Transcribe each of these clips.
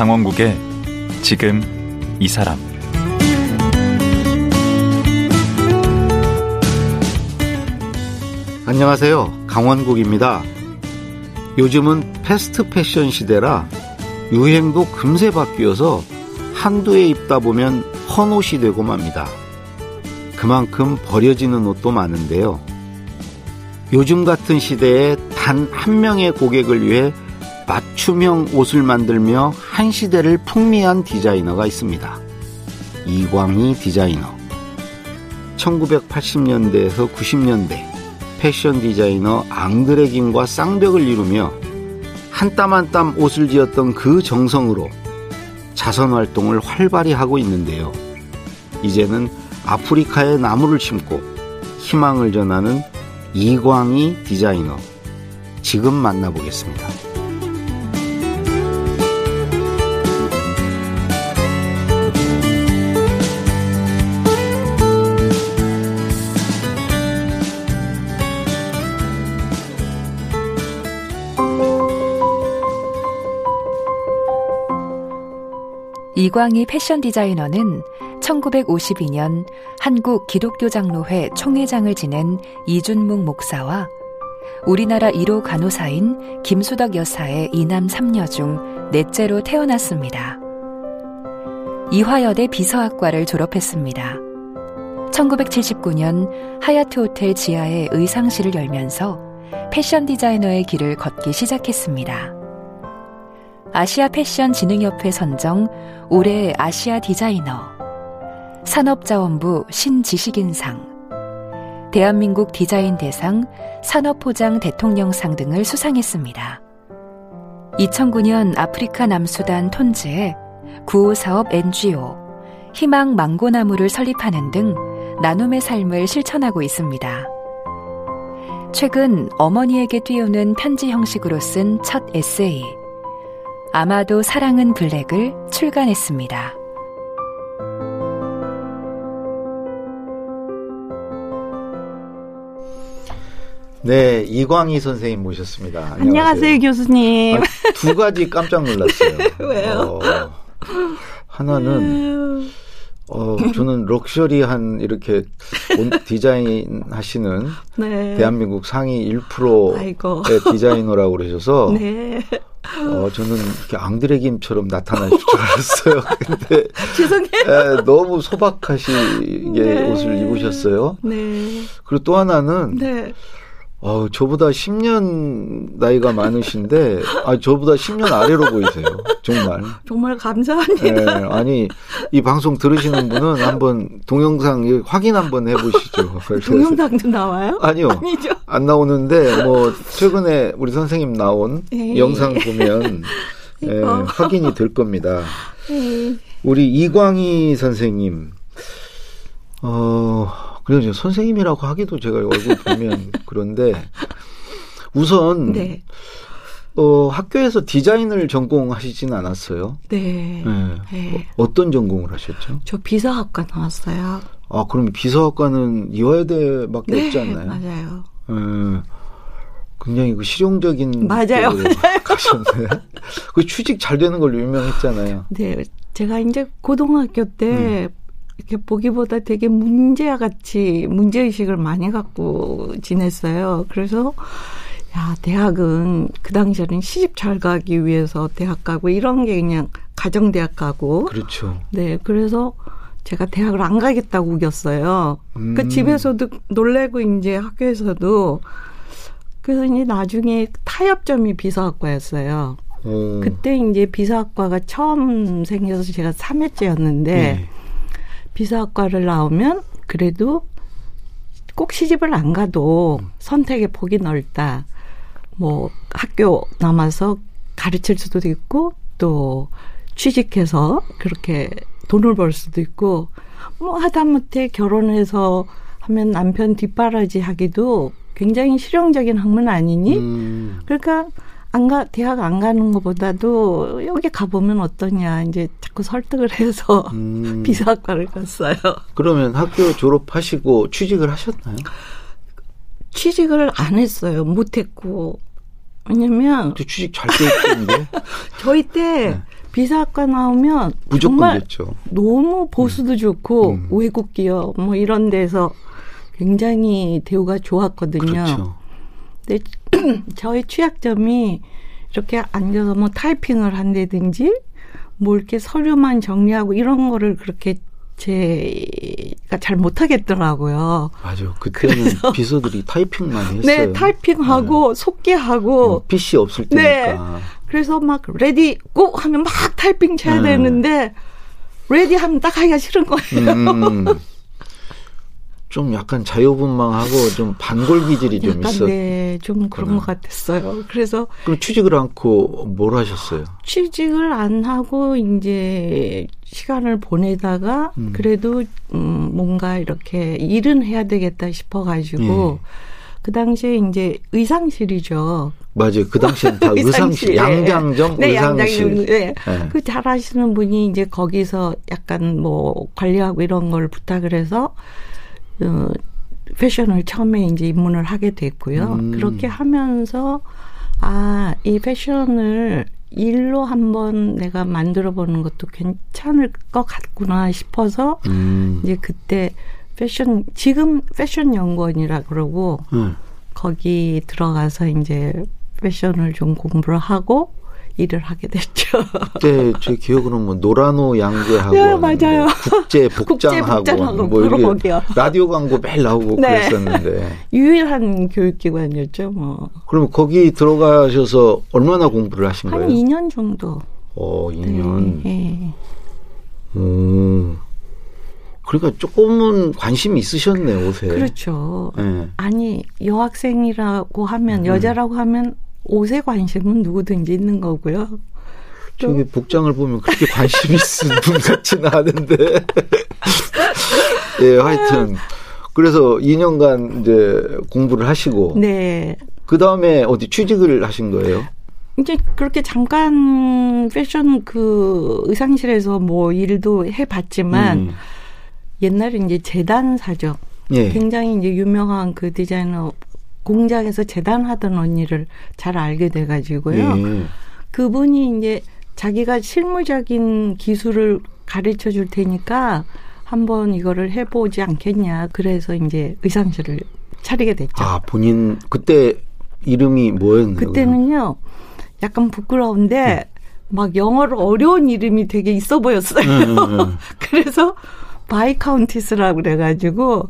강원국의 지금 이 사람. 안녕하세요, 강원국입니다. 요즘은 패스트 패션 시대라 유행도 금세 바뀌어서 한두 해 입다 보면 헌옷이 되고 맙니다. 그만큼 버려지는 옷도 많은데요. 요즘 같은 시대에 단 한 명의 고객을 위해 맞춤형 옷을 만들며 한 시대를 풍미한 디자이너가 있습니다. 이광희 디자이너. 1980년대에서 90년대 패션 디자이너 앙드레 김과 쌍벽을 이루며 한 땀 한 땀 옷을 지었던 그 정성으로 자선 활동을 활발히 하고 있는데요. 이제는 아프리카에 나무를 심고 희망을 전하는 이광희 디자이너, 지금 만나보겠습니다. 이광희 패션 디자이너는 1952년 한국기독교장로회 총회장을 지낸 이준묵 목사와 우리나라 1호 간호사인 김수덕 여사의 2남 3녀 중 넷째로 태어났습니다. 이화여대 비서학과를 졸업했습니다. 1979년 하얏트 호텔 지하에 의상실을 열면서 패션 디자이너의 길을 걷기 시작했습니다. 아시아 패션 진흥협회 선정 올해의 아시아 디자이너, 산업자원부 신지식인상, 대한민국 디자인 대상, 산업포장 대통령상 등을 수상했습니다. 2009년 아프리카 남수단 톤즈에 9호사업 NGO, 희망 망고나무를 설립하는 등 나눔의 삶을 실천하고 있습니다. 최근 어머니에게 띄우는 편지 형식으로 쓴 첫 에세이, 아마도 사랑은 블랙을 출간했습니다. 네, 이광희 선생님 모셨습니다. 안녕하세요, 교수님. 두 가지 깜짝 놀랐어요. 왜요? 하나는 저는 럭셔리한 이렇게 디자인 하시는 네. 대한민국 상위 1%의 아이고. 디자이너라고 그러셔서 네. 저는 이렇게 앙드레 김처럼 나타나실 줄 알았어요. 근데 죄송해요. 너무 소박하시게 네. 옷을 입으셨어요. 네. 그리고 또 하나는 네. 저보다 10년 나이가 많으신데, 저보다 10년 아래로 보이세요. 정말. 정말 감사합니다. 예, 아니, 이 방송 들으시는 분은 한번 동영상 확인 한번 해보시죠. 동영상도 나와요? 아니요. 아니죠. 안 나오는데, 최근에 우리 선생님 나온 에이. 영상 보면, 예, 확인이 될 겁니다. 에이. 우리 이광희 선생님, 그래서 선생님이라고 하기도 제가 얼굴 보면 그런데 우선 네. 학교에서 디자인을 전공하시진 않았어요. 네. 네. 네. 어떤 전공을 하셨죠? 저 비서학과 나왔어요. 아, 그럼 비서학과는 이화여대밖에 네, 없지 않나요? 맞아요. 네. 굉장히 그 실용적인 맞아요. 가셨네요. 그 취직 잘 되는 걸로 유명했잖아요. 네, 제가 이제 고등학교 때. 이렇게 보기보다 되게 문제아같이 문제의식을 많이 갖고 지냈어요. 그래서 대학은 그 당시에는 시집 잘 가기 위해서 대학 가고 이런 게 그냥 가정대학 가고. 그렇죠. 네, 그래서 제가 대학을 안 가겠다고 우겼어요. 그 집에서도 놀래고 이제 학교에서도. 그래서 이제 나중에 타협점이 비서학과였어요. 그때 이제 비서학과가 처음 생겨서 제가 3회째였는데. 네. 비서학과를 나오면 그래도 꼭 시집을 안 가도 선택의 폭이 넓다. 학교 남아서 가르칠 수도 있고 또 취직해서 그렇게 돈을 벌 수도 있고 하다못해 결혼해서 하면 남편 뒷바라지 하기도 굉장히 실용적인 학문 아니니? 그러니까 대학 안 가는 것보다도 여기 가보면 어떠냐, 이제 자꾸 설득을 해서 비서학과를 갔어요. 그러면 학교 졸업하시고 취직을 하셨나요? 취직을 안 했어요. 못했고. 왜냐면. 취직 잘 됐는데. 저희 때 비사학과 나오면 정말 좋죠. 너무 보수도 좋고 외국 기업 뭐 이런 데서 굉장히 대우가 좋았거든요. 그렇죠. 근데 저의 취약점이 이렇게 앉아서 뭐 타이핑을 한다든지 뭐 이렇게 서류만 정리하고 이런 거를 그렇게 제가 잘 못하겠더라고요. 맞아요. 그때는 비서들이 타이핑만 했어요. 네. 타이핑하고 속기하고. PC 없을 때니까. 네. 그래서 막 레디 고 하면 막 타이핑 쳐야 되는데 레디 하면 딱 하기가 싫은 거예요. 좀 약간 자유분방하고 좀 반골 기질이 좀 있었어요. 네. 좀 그런 것 같았어요. 그래서. 그럼 취직을 않고 뭘 하셨어요? 취직을 안 하고 이제 시간을 보내다가 그래도 뭔가 이렇게 일은 해야 되겠다 싶어가지고 그 당시에 이제 의상실이죠. 맞아요. 그 당시엔 다 의상실. 양장점 네, 의상실. 양장점, 네. 네. 그 잘 아시는 분이 이제 거기서 약간 뭐 관리하고 이런 걸 부탁을 해서 패션을 처음에 이제 입문을 하게 됐고요. 그렇게 하면서 아, 이 패션을 일로 한번 내가 만들어 보는 것도 괜찮을 것 같구나 싶어서 이제 그때 패션 지금 패션 연구원이라 그러고 거기 들어가서 이제 패션을 좀 공부를 하고 일을 하게 됐죠. 그때 제 기억으로는 뭐 노라노 양재하고 네, 맞아요. 뭐 국제 복장하고 뭐 이렇게 라디오 광고 매일 나오고 네. 그랬었는데 유일한 교육기관이었죠. 뭐. 그럼 거기 들어가셔서 얼마나 공부를 하신 거예요? 한 2년 정도. 2년. 네. 그러니까 조금은 관심이 있으셨네요. 옷에. 그렇죠. 네. 아니 여학생이라고 하면 여자라고 하면 옷에 관심은 누구든지 있는 거고요. 저기 복장을 보면 그렇게 관심 있는 분 같지는 않은데. 예, 하여튼 그래서 2년간 이제 공부를 하시고. 네. 그 다음에 어디 취직을 하신 거예요? 이제 그렇게 잠깐 패션 그 의상실에서 뭐 일도 해봤지만 옛날에 이제 재단 사정. 예. 굉장히 이제 유명한 그 디자이너. 공장에서 재단하던 언니를 잘 알게 돼가지고요. 그분이 이제 자기가 실무적인 기술을 가르쳐 줄 테니까 한번 이거를 해보지 않겠냐. 그래서 이제 의상실을 차리게 됐죠. 아, 본인, 그때 이름이 뭐였나요? 그때는요, 약간 부끄러운데 막 영어로 어려운 이름이 되게 있어 보였어요. 그래서 바이카운티스라고 그래가지고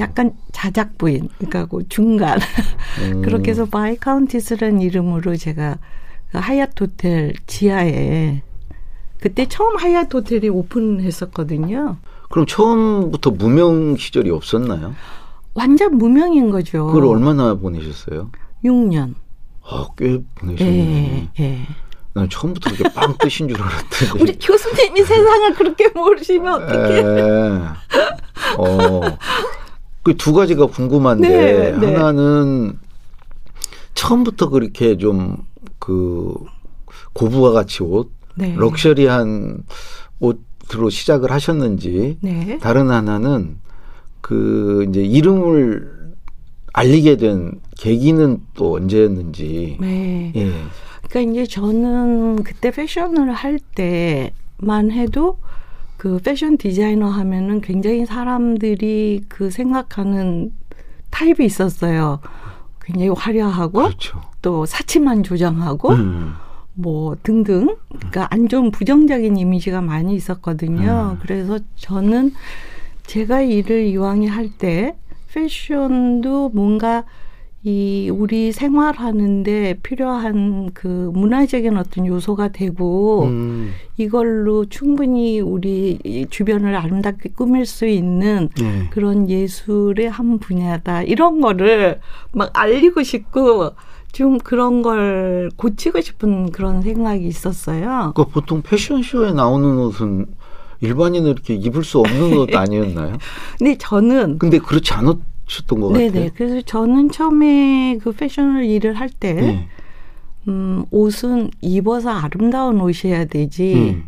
약간 자작부인 그러니까 그 중간 그렇게 해서 바이카운티스라는 이름으로 제가 하얏트 호텔 지하에 그때 처음 하얏트 호텔이 오픈했었거든요. 그럼 처음부터 무명 시절이 없었나요? 완전 무명인 거죠. 그걸 얼마나 보내셨어요? 6년. 아, 꽤 보내셨네. 예. 난 처음부터 그렇게 빵 뜨신 줄 알았더니. 우리 교수님이 세상을 그렇게 모르시면 어떡해. 그 두 가지가 궁금한데, 네, 하나는 처음부터 그렇게 좀 그 고부와 같이 옷, 네. 럭셔리한 옷으로 시작을 하셨는지, 네. 다른 하나는 그 이제 이름을 알리게 된 계기는 또 언제였는지. 네. 예. 그러니까 이제 저는 그때 패션을 할 때만 해도 그 패션 디자이너 하면은 굉장히 사람들이 그 생각하는 타입이 있었어요. 굉장히 화려하고 그렇죠. 또 사치만 조장하고 뭐 등등. 그러니까 안 좋은 부정적인 이미지가 많이 있었거든요. 그래서 저는 제가 일을 이왕에 할 때 패션도 뭔가 이 우리 생활하는데 필요한 그 문화적인 어떤 요소가 되고 이걸로 충분히 우리 주변을 아름답게 꾸밀 수 있는 그런 예술의 한 분야다. 이런 거를 막 알리고 싶고 좀 그런 걸 고치고 싶은 그런 생각이 있었어요. 그러니까 보통 패션쇼에 나오는 옷은 일반인은 이렇게 입을 수 없는 옷 아니었나요? 네, 저는. 근데 그렇지 않았 셨던 것 같아요. 네네. 그래서 저는 처음에 그 패션을 일을 할 때, 옷은 입어서 아름다운 옷이어야 되지,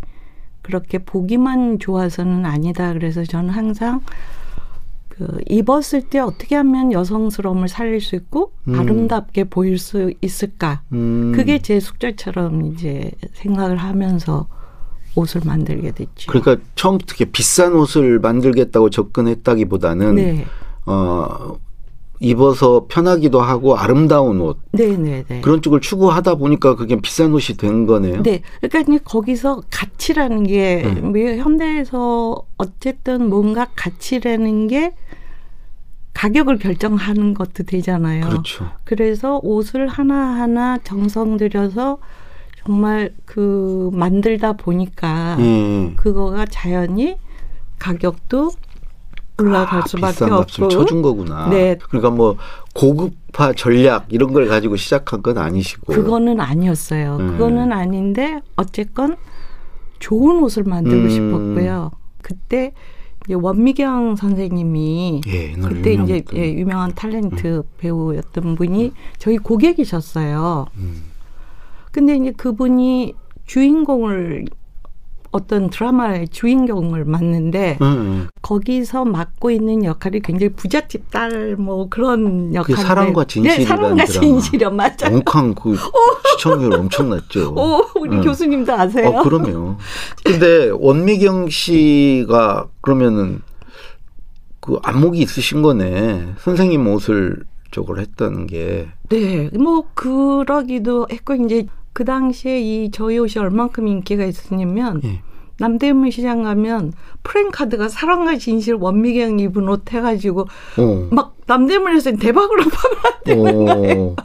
그렇게 보기만 좋아서는 아니다. 그래서 저는 항상 그 입었을 때 어떻게 하면 여성스러움을 살릴 수 있고 아름답게 보일 수 있을까. 그게 제 숙제처럼 이제 생각을 하면서 옷을 만들게 됐죠. 그러니까 처음 특히 비싼 옷을 만들겠다고 접근했다기보다는 네. 입어서 편하기도 하고 아름다운 옷 네네네. 그런 쪽을 추구하다 보니까 그게 비싼 옷이 된 거네요. 네, 그러니까 이제 거기서 가치라는 게 현대에서 어쨌든 뭔가 가치라는 게 가격을 결정하는 것도 되잖아요. 그렇죠. 그래서 옷을 하나하나 정성 들여서 정말 그 만들다 보니까 그거가 자연히 가격도 올라갈 수밖에 없고. 비싼 값을 쳐준 거구나. 네. 그러니까 뭐 고급화 전략 이런 걸 가지고 시작한 건 아니시고. 그거는 아니었어요. 그거는 아닌데 어쨌건 좋은 옷을 만들고 싶었고요. 그때 이제 원미경 선생님이 그때 이제 유명한 탤런트 배우였던 분이 저희 고객이셨어요. 근데 이제 그분이 주인공을 어떤 드라마의 주인공을 맡는데 거기서 맡고 있는 역할이 굉장히 부잣집 딸 뭐 그런 역할인데 사랑과 진실이라는 사랑과 진실이요. 맞아요. 엉캉 그 시청률 엄청났죠. 오, 우리 교수님도 아세요? 그럼요. 근데 원미경 씨가 그러면은 그 안목이 있으신 거네. 선생님 옷을 저걸 했다는 게. 네. 뭐 그러기도 했고 이제 그 당시에 이 저희 옷이 얼만큼 인기가 있었냐면 남대문 시장 가면 프랭카드가 사랑과 진실 원미경 입은 옷 해가지고 막 남대문에서 대박으로 팔았대는 거예요.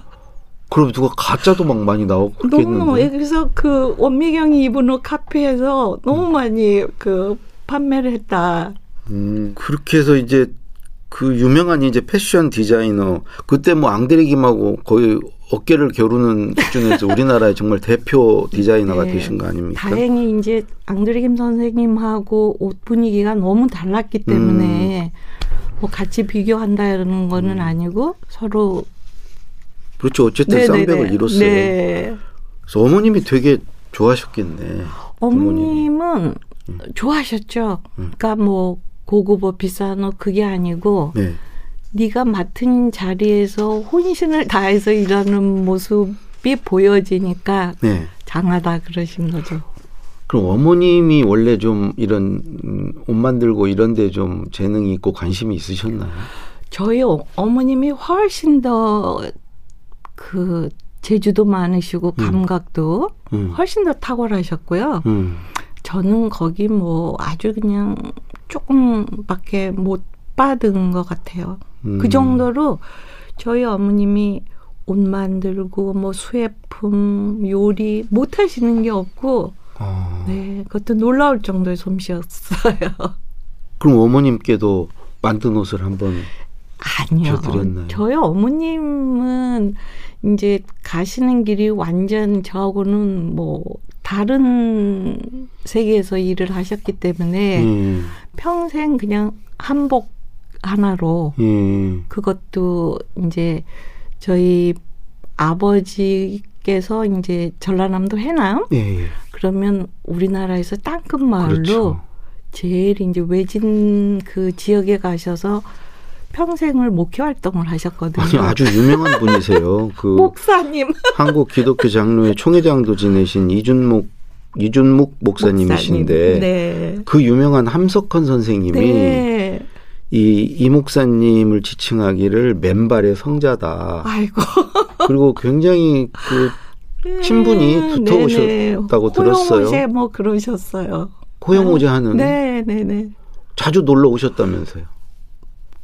그럼 누가 가짜도 막 많이 나왔겠는데. 너무 그래서 그 원미경이 입은 옷 카피해서 너무 많이 그 판매를 했다. 그렇게 해서 이제 그 유명한 이제 패션 디자이너 그때 뭐 앙드레 김하고 거의 어깨를 겨루는 수준에서 우리나라의 정말 대표 디자이너가 되신 거 아닙니까? 다행히 이제 앙드레 김 선생님하고 옷 분위기가 너무 달랐기 때문에 뭐 같이 비교한다는 거는 아니고 서로 그렇죠. 어쨌든 쌍벽을 이뤘어요. 네. 그래서 어머님이 되게 좋아하셨겠네. 어머님은 좋아하셨죠. 그러니까 뭐 고급 옷 비싼 옷 그게 아니고 네가 맡은 자리에서 혼신을 다해서 일하는 모습이 보여지니까 장하다 그러신 거죠. 그럼 어머님이 원래 좀 이런 옷 만들고 이런 데 좀 재능이 있고 관심이 있으셨나요? 저희 어머님이 훨씬 더 그 재주도 많으시고 감각도 훨씬 더 탁월하셨고요. 저는 거기 뭐 아주 그냥 조금밖에 못 받은 것 같아요. 그 정도로 저희 어머님이 옷 만들고 뭐 수혜품, 요리 못 하시는 게 없고 네, 그것도 놀라울 정도의 솜씨였어요. 그럼 어머님께도 만든 옷을 한번 아니요. 줘드렸나요? 저희 어머님은 이제 가시는 길이 완전 저하고는 뭐 다른 세계에서 일을 하셨기 때문에 평생 그냥 한복 하나로 그것도 이제 저희 아버지께서 이제 전라남도 해남 그러면 우리나라에서 땅끝 마을로 그렇죠. 제일 이제 외진 그 지역에 가셔서 평생을 목회 활동을 하셨거든요. 아니, 아주 유명한 분이세요. 그 목사님. 한국기독교장로회 총회장도 지내신 이준목 목사님이신데 그 유명한 함석헌 선생님이 이 목사님을 지칭하기를 맨발의 성자다. 아이고. 그리고 굉장히 그 친분이 두터우셨다고 들었어요. 호영오제 뭐 그러셨어요. 호영오제 하는. 네네네. 자주 놀러 오셨다면서요.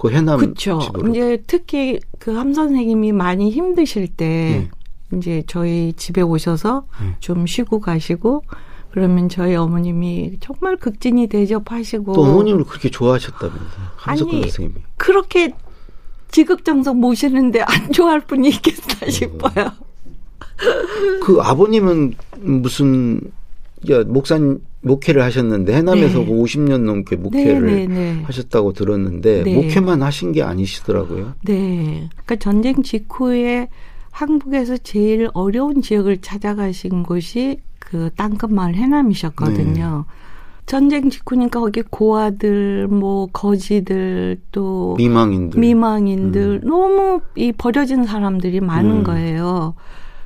그 해남 그렇죠. 이제 특히 그 함 선생님이 많이 힘드실 때 이제 저희 집에 오셔서 좀 쉬고 가시고 그러면 저희 어머님이 정말 극진히 대접하시고 또 어머님을 그렇게 좋아하셨다면서요. 함석헌 선생님이. 그렇게 지극정성 모시는데 안 좋아할 분이 있겠나 싶어요. 그 아버님은 무슨 목회를 하셨는데 해남에서 50년 넘게 목회를 하셨다고 들었는데 목회만 하신 게 아니시더라고요. 네. 그러니까 전쟁 직후에 한국에서 제일 어려운 지역을 찾아가신 곳이 그 땅끝 마을 해남이셨거든요. 전쟁 직후니까 거기 고아들, 뭐 거지들 또 미망인들 너무 이 버려진 사람들이 많은 거예요.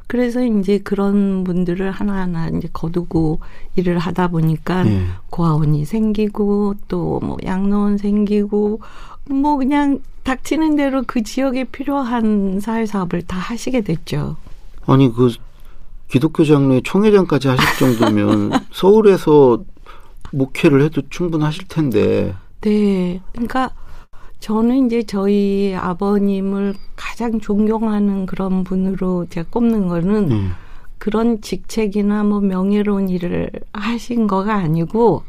그래서 이제 그런 분들을 하나하나 이제 거두고 일을 하다 보니까 네. 고아원이 생기고 또 뭐 양로원 생기고 뭐 그냥 닥치는 대로 그 지역에 필요한 사회사업을 다 하시게 됐죠. 아니 그 기독교 장로회 총회장까지 하실 정도면 서울에서 목회를 해도 충분하실 텐데. 네. 그러니까 저는 이제 저희 아버님을 가장 존경하는 그런 분으로 제가 꼽는 거는 그런 직책이나 뭐 명예로운 일을 하신 거가 아니고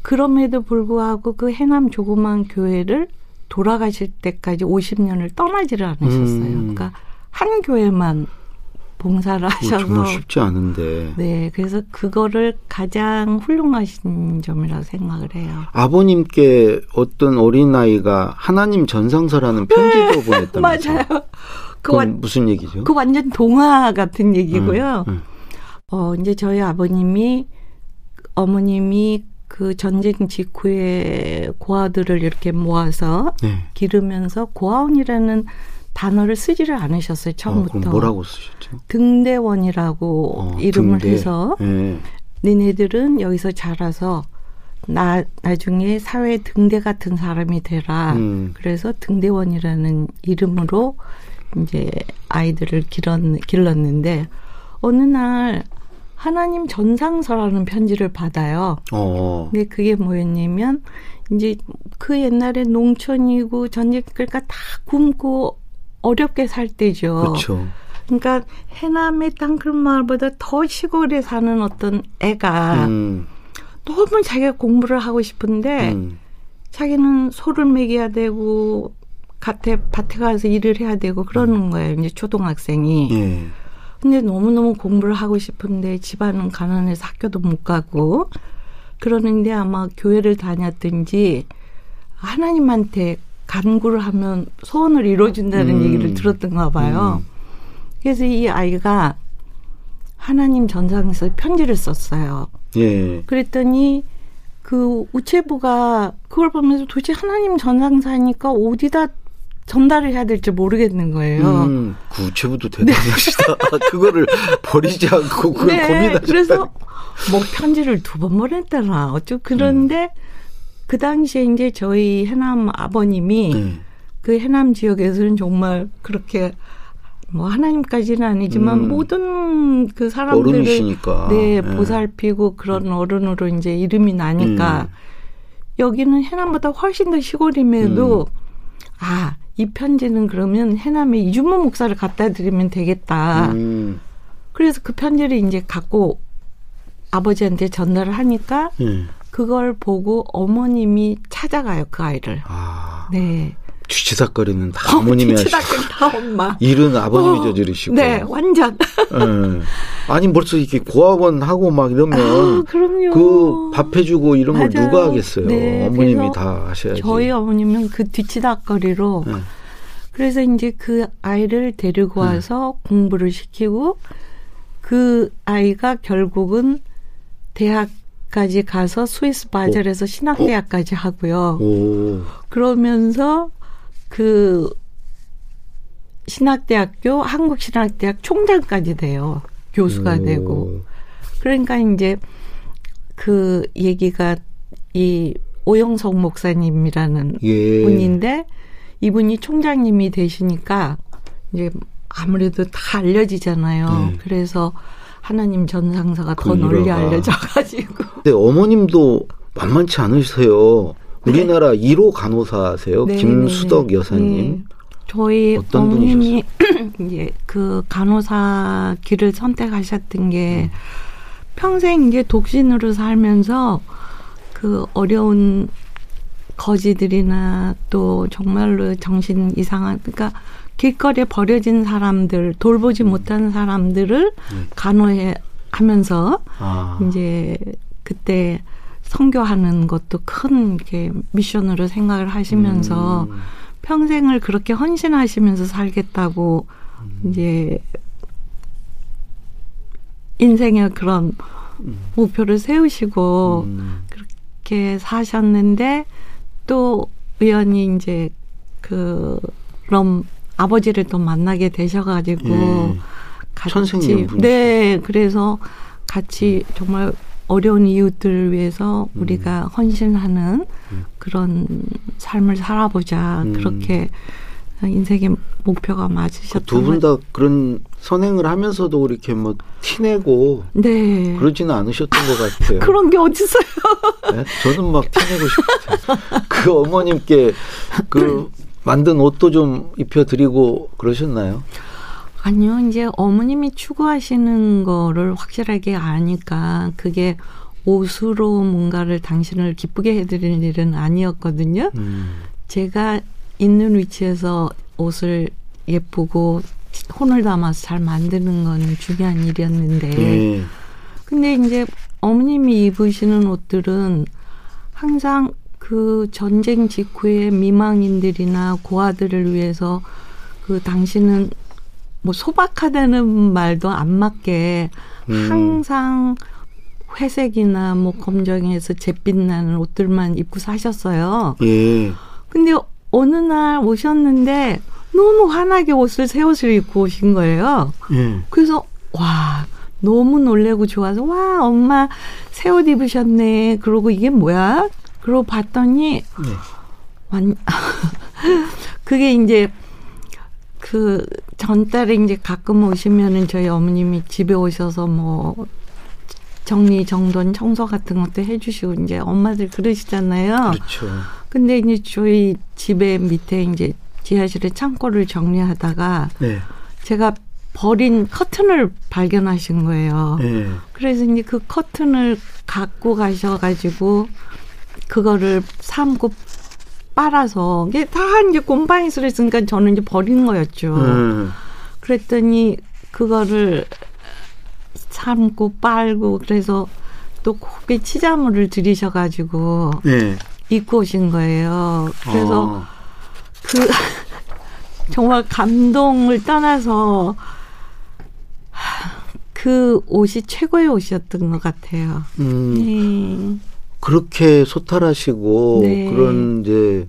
그럼에도 불구하고 그 해남 조그만 교회를 돌아가실 때까지 50년을 떠나지를 않으셨어요. 그러니까 한 교회만 봉사를 하셔서. 정말 쉽지 않은데. 네. 그래서 그거를 가장 훌륭하신 점이라고 생각을 해요. 아버님께 어떤 어린아이가 하나님 전상서라는 편지도 보냈다면서요. 맞아요. 그건 무슨 얘기죠? 그 완전 동화 같은 얘기고요. 이제 저희 아버님이 어머님이 그 전쟁 직후에 고아들을 이렇게 모아서 네. 기르면서 고아원이라는 단어를 쓰지를 않으셨어요. 처음부터. 그럼 뭐라고 쓰셨죠? 등대원이라고 이름을 등대. 해서 네. 니네들은 여기서 자라서 나중에 사회 등대 같은 사람이 되라. 그래서 등대원이라는 이름으로 이제 아이들을 길렀는데 어느 날 하나님 전상서라는 편지를 받아요. 근데 그게 뭐였냐면 이제 그 옛날에 농촌이고 전쟁 그러니까 다 굶고 어렵게 살 때죠. 그렇죠. 그러니까 해남의 땅끝 마을보다 더 시골에 사는 어떤 애가 너무 자기가 공부를 하고 싶은데 자기는 소를 먹여야 되고 밭에 가서 일을 해야 되고 그러는 거예요. 이제 초등학생이. 예. 근데 너무너무 공부를 하고 싶은데 집안은 가난해서 학교도 못 가고 그러는데 아마 교회를 다녔든지 하나님한테 간구를 하면 소원을 이루어준다는 얘기를 들었던가 봐요. 그래서 이 아이가 하나님 전상에서 편지를 썼어요. 예. 그랬더니 그 우체부가 그걸 보면서 도대체 하나님 전상사니까 어디다 전달을 해야 될지 모르겠는 거예요. 그 우체부도 대단하시다. 네. 그거를 버리지 않고 그걸 네. 고민하셨다. 그래서 뭐 편지를 두 번 보냈더라. 어쩌고 그런데 그 당시에 이제 저희 해남 아버님이 그 해남 지역에서는 정말 그렇게 뭐 하나님까지는 아니지만 모든 그 사람들을 어른이시니까. 네, 보살피고 그런 어른으로 이제 이름이 나니까 여기는 해남보다 훨씬 더 시골임에도 아, 이 편지는 그러면 해남에 이준모 목사를 갖다 드리면 되겠다. 그래서 그 편지를 이제 갖고 아버지한테 전달을 하니까 그걸 보고 어머님이 찾아가요, 그 아이를. 아, 네. 뒤치다거리는 다 어머님이 하시고. 뒤치다거리는 다 엄마. 일은 아버님이 저지르시고. 네, 완전. 네. 아니, 벌써 이렇게 고아원하고 막 이러면. 아, 그럼요. 그 밥 해주고 이런 맞아요. 걸 누가 하겠어요. 네, 어머님이 다 하셔야지. 저희 어머님은 그 뒤치다거리로. 네. 그래서 이제 그 아이를 데리고 와서 공부를 시키고 그 아이가 결국은 대학 까지 가서 스위스 바젤에서 신학대학까지 하고요. 오. 그러면서 그 신학대학교 한국신학대학 총장까지 돼요. 교수가 되고. 그러니까 이제 그 얘기가 이 오영석 목사님이라는 예. 분인데 이분이 총장님이 되시니까 이제 아무래도 다 알려지잖아요. 그래서 하나님 전상사가 더 널리 알려져가지고. 근데 어머님도 만만치 않으세요. 우리나라 네. 1호 간호사세요. 네, 김수덕 네, 여사님. 네. 저희 어떤 어머님이 이제 그 간호사 길을 선택하셨던 게 평생 이제 독신으로 살면서 그 어려운 거지들이나 또 정말로 정신 이상한 그러니까 길거리에 버려진 사람들, 돌보지 못한 사람들을 간호해 하면서 이제 그때 선교하는 것도 큰 이렇게 미션으로 생각을 하시면서 평생을 그렇게 헌신하시면서 살겠다고 이제 인생의 그런 목표를 세우시고 그렇게 사셨는데 또 우연히 이제 그런 아버지를 또 만나게 되셔가지고 같이 선생님 분이시죠. 네, 그래서 같이 정말 어려운 이웃들을 위해서 우리가 헌신하는 그런 삶을 살아보자. 그렇게 인생의 목표가 맞으셨던 두 분 다 그런 선행을 하면서도 이렇게 뭐 티내고 네. 그러지는 않으셨던 것 같아요. 그런 게 어딨어요. 네? 저는 막 티내고 싶어요. 그 어머님께 그 만든 옷도 좀 입혀드리고 그러셨나요? 아니요. 이제 어머님이 추구하시는 거를 확실하게 아니까 그게 옷으로 뭔가를 당신을 기쁘게 해드리는 일은 아니었거든요. 제가 있는 위치에서 옷을 예쁘고 혼을 담아서 잘 만드는 건 중요한 일이었는데 근데 이제 어머님이 입으시는 옷들은 항상 그 전쟁 직후에 미망인들이나 고아들을 위해서 그 당신은 뭐 소박하다는 말도 안 맞게 항상 회색이나 뭐 검정에서 잿빛나는 옷들만 입고 사셨어요. 근데 어느 날 오셨는데 너무 환하게 새 옷을 입고 오신 거예요. 그래서 와 너무 놀래고 좋아서 와 엄마 새 옷 입으셨네. 그러고 이게 뭐야? 그러고 봤더니 그게 이제 그 전달에 이제 가끔 오시면은 저희 어머님이 집에 오셔서 뭐 정리 정돈 청소 같은 것도 해주시고 이제 엄마들 그러시잖아요. 그렇죠. 근데 이제 저희 집에 밑에 이제 지하실에 창고를 정리하다가 제가 버린 커튼을 발견하신 거예요. 그래서 이제 그 커튼을 갖고 가셔가지고 그거를 삶고 빨아서 이게 다 이제 곰팡이 쓰러졌으니까 저는 이제 버린 거였죠. 그랬더니 그거를 삶고 빨고 그래서 또 곱게 치자물을 들이셔가지고 입고 오신 거예요. 그래서 그 정말 감동을 떠나서 그 옷이 최고의 옷이었던 것 같아요. 그렇게 소탈하시고 그런 이제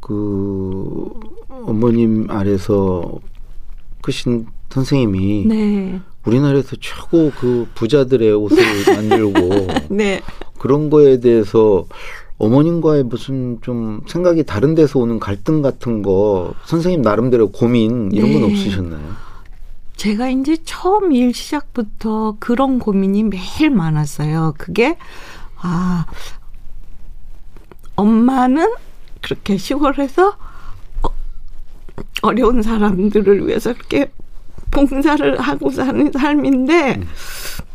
그 어머님 아래서 크신 선생님이 우리나라에서 최고 그 부자들의 옷을 만들고 그런 거에 대해서 어머님과의 무슨 좀 생각이 다른 데서 오는 갈등 같은 거 선생님 나름대로 고민 이런 건 없으셨나요? 제가 이제 처음 일 시작부터 그런 고민이 매일 많았어요. 그게 아, 엄마는 그렇게 시골에서 어려운 사람들을 위해서 이렇게 봉사를 하고 사는 삶인데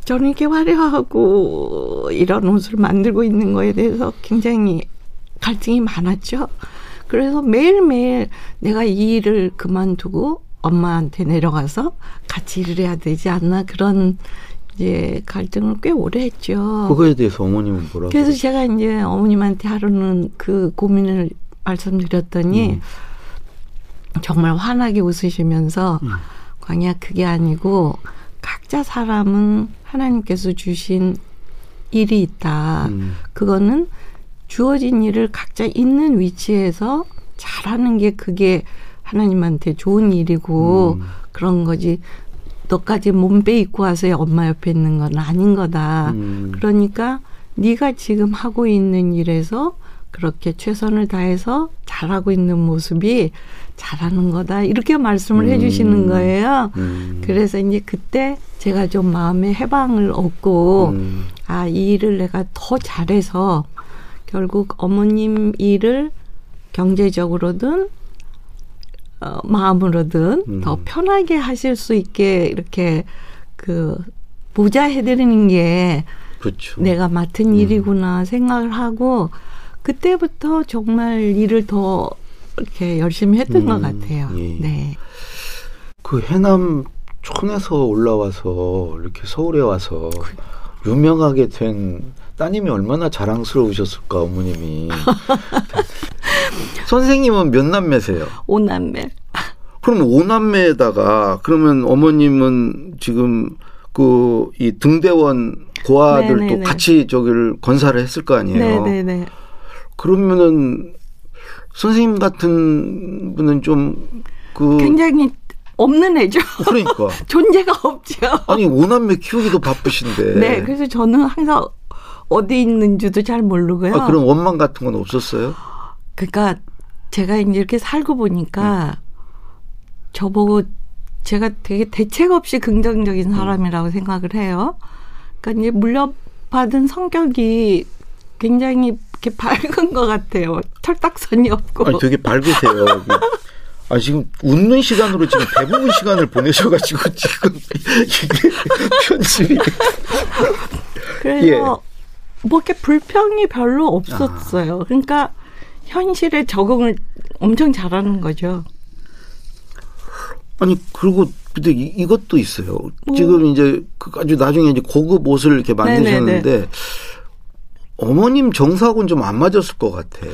저는 이렇게 화려하고 이런 옷을 만들고 있는 거에 대해서 굉장히 갈등이 많았죠. 그래서 매일매일 내가 이 일을 그만두고 엄마한테 내려가서 같이 일을 해야 되지 않나 그런 이제 갈등을 꽤 오래 했죠. 그거에 대해서 어머님은 뭐라고? 그래서 제가 이제 어머님한테 하루는 그 고민을 말씀드렸더니 정말 환하게 웃으시면서 광희야 그게 아니고 각자 사람은 하나님께서 주신 일이 있다. 그거는 주어진 일을 각자 있는 위치에서 잘하는 게 그게 하나님한테 좋은 일이고 그런 거지. 너까지 몸빼 입고 와서 엄마 옆에 있는 건 아닌 거다. 그러니까 네가 지금 하고 있는 일에서 그렇게 최선을 다해서 잘하고 있는 모습이 잘하는 거다. 이렇게 말씀을 해 주시는 거예요. 그래서 이제 그때 제가 좀 마음의 해방을 얻고 아, 이 일을 내가 더 잘해서 결국 어머님 일을 경제적으로든 마음으로든 더 편하게 하실 수 있게 이렇게 그 보좌해드리는 게 그쵸. 내가 맡은 일이구나 생각을 하고 그때부터 정말 일을 더 이렇게 열심히 했던 것 같아요. 네. 그 해남촌에서 올라와서 이렇게 서울에 와서 유명하게 된 따님이 얼마나 자랑스러우셨을까 어머님이. 선생님은 몇 남매세요? 5남매. 그럼 5남매에다가 그러면 어머님은 지금 그 이 등대원 고아들도 같이 저기를 건사를 했을 거 아니에요? 네네네. 그러면은 선생님 같은 분은 좀 그 굉장히 없는 애죠. 그러니까. 존재가 없죠. 아니, 오남매 키우기도 바쁘신데. 네, 그래서 저는 항상 어디 있는지도 잘 모르고요. 아, 그런 원망 같은 건 없었어요? 그러니까 제가 이제 이렇게 살고 보니까 저보고 제가 되게 대책 없이 긍정적인 사람이라고 생각을 해요. 그러니까 이제 물려받은 성격이 굉장히 이렇게 밝은 것 같아요. 철딱선이 없고. 아니, 되게 밝으세요. 아, 지금 웃는 시간으로 지금 대부분 시간을 보내셔가지고 지금 이게 편집이. 그래서 예. 뭐 이렇게 불평이 별로 없었어요. 아. 그러니까 현실에 적응을 엄청 잘하는 거죠. 아니, 그리고 근데 이것도 있어요. 뭐. 지금 이제 아주 나중에 이제 고급 옷을 이렇게 만드셨는데 네네네. 어머님 정서하고는 좀 안 맞았을 것 같아.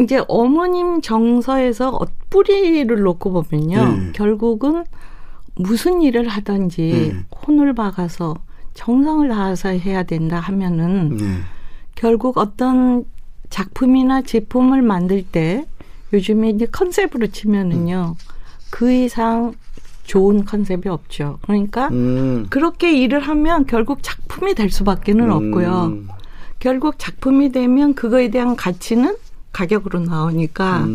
이제 어머님 정서에서 뿌리를 놓고 보면요. 결국은 무슨 일을 하든지 혼을 박아서 정성을 다해서 해야 된다 하면은 결국 어떤 작품이나 제품을 만들 때 요즘에 이제 컨셉으로 치면은요. 그 이상 좋은 컨셉이 없죠. 그러니까 그렇게 일을 하면 결국 작품이 될 수밖에는 없고요. 결국 작품이 되면 그거에 대한 가치는 가격으로 나오니까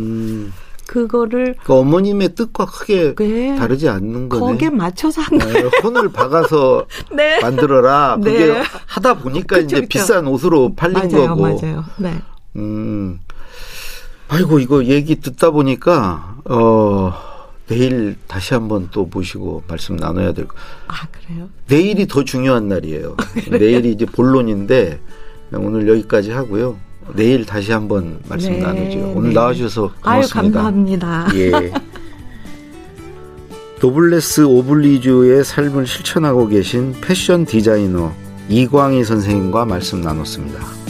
그거를 그 어머님의 뜻과 크게 다르지 않는 거네. 거기에 맞춰서 한 거예요. 네, 혼을 박아서 네. 만들어라. 그게 네. 하다 보니까 그쵸, 이제 그쵸. 비싼 옷으로 팔린 맞아요, 거고. 맞아요. 네. 아이고 이거 얘기 듣다 보니까 내일 다시 한번 또 모시고 말씀 나눠야 될 거. 아 그래요? 내일이 더 중요한 날이에요. 내일이 이제 본론인데 오늘 여기까지 하고요. 내일 다시 한번 말씀 네, 나누죠. 오늘 네. 나와주셔서 고맙습니다. 아유, 감사합니다. 예. 노블레스 오블리주의 삶을 실천하고 계신 패션 디자이너 이광희 선생님과 말씀 나눴습니다.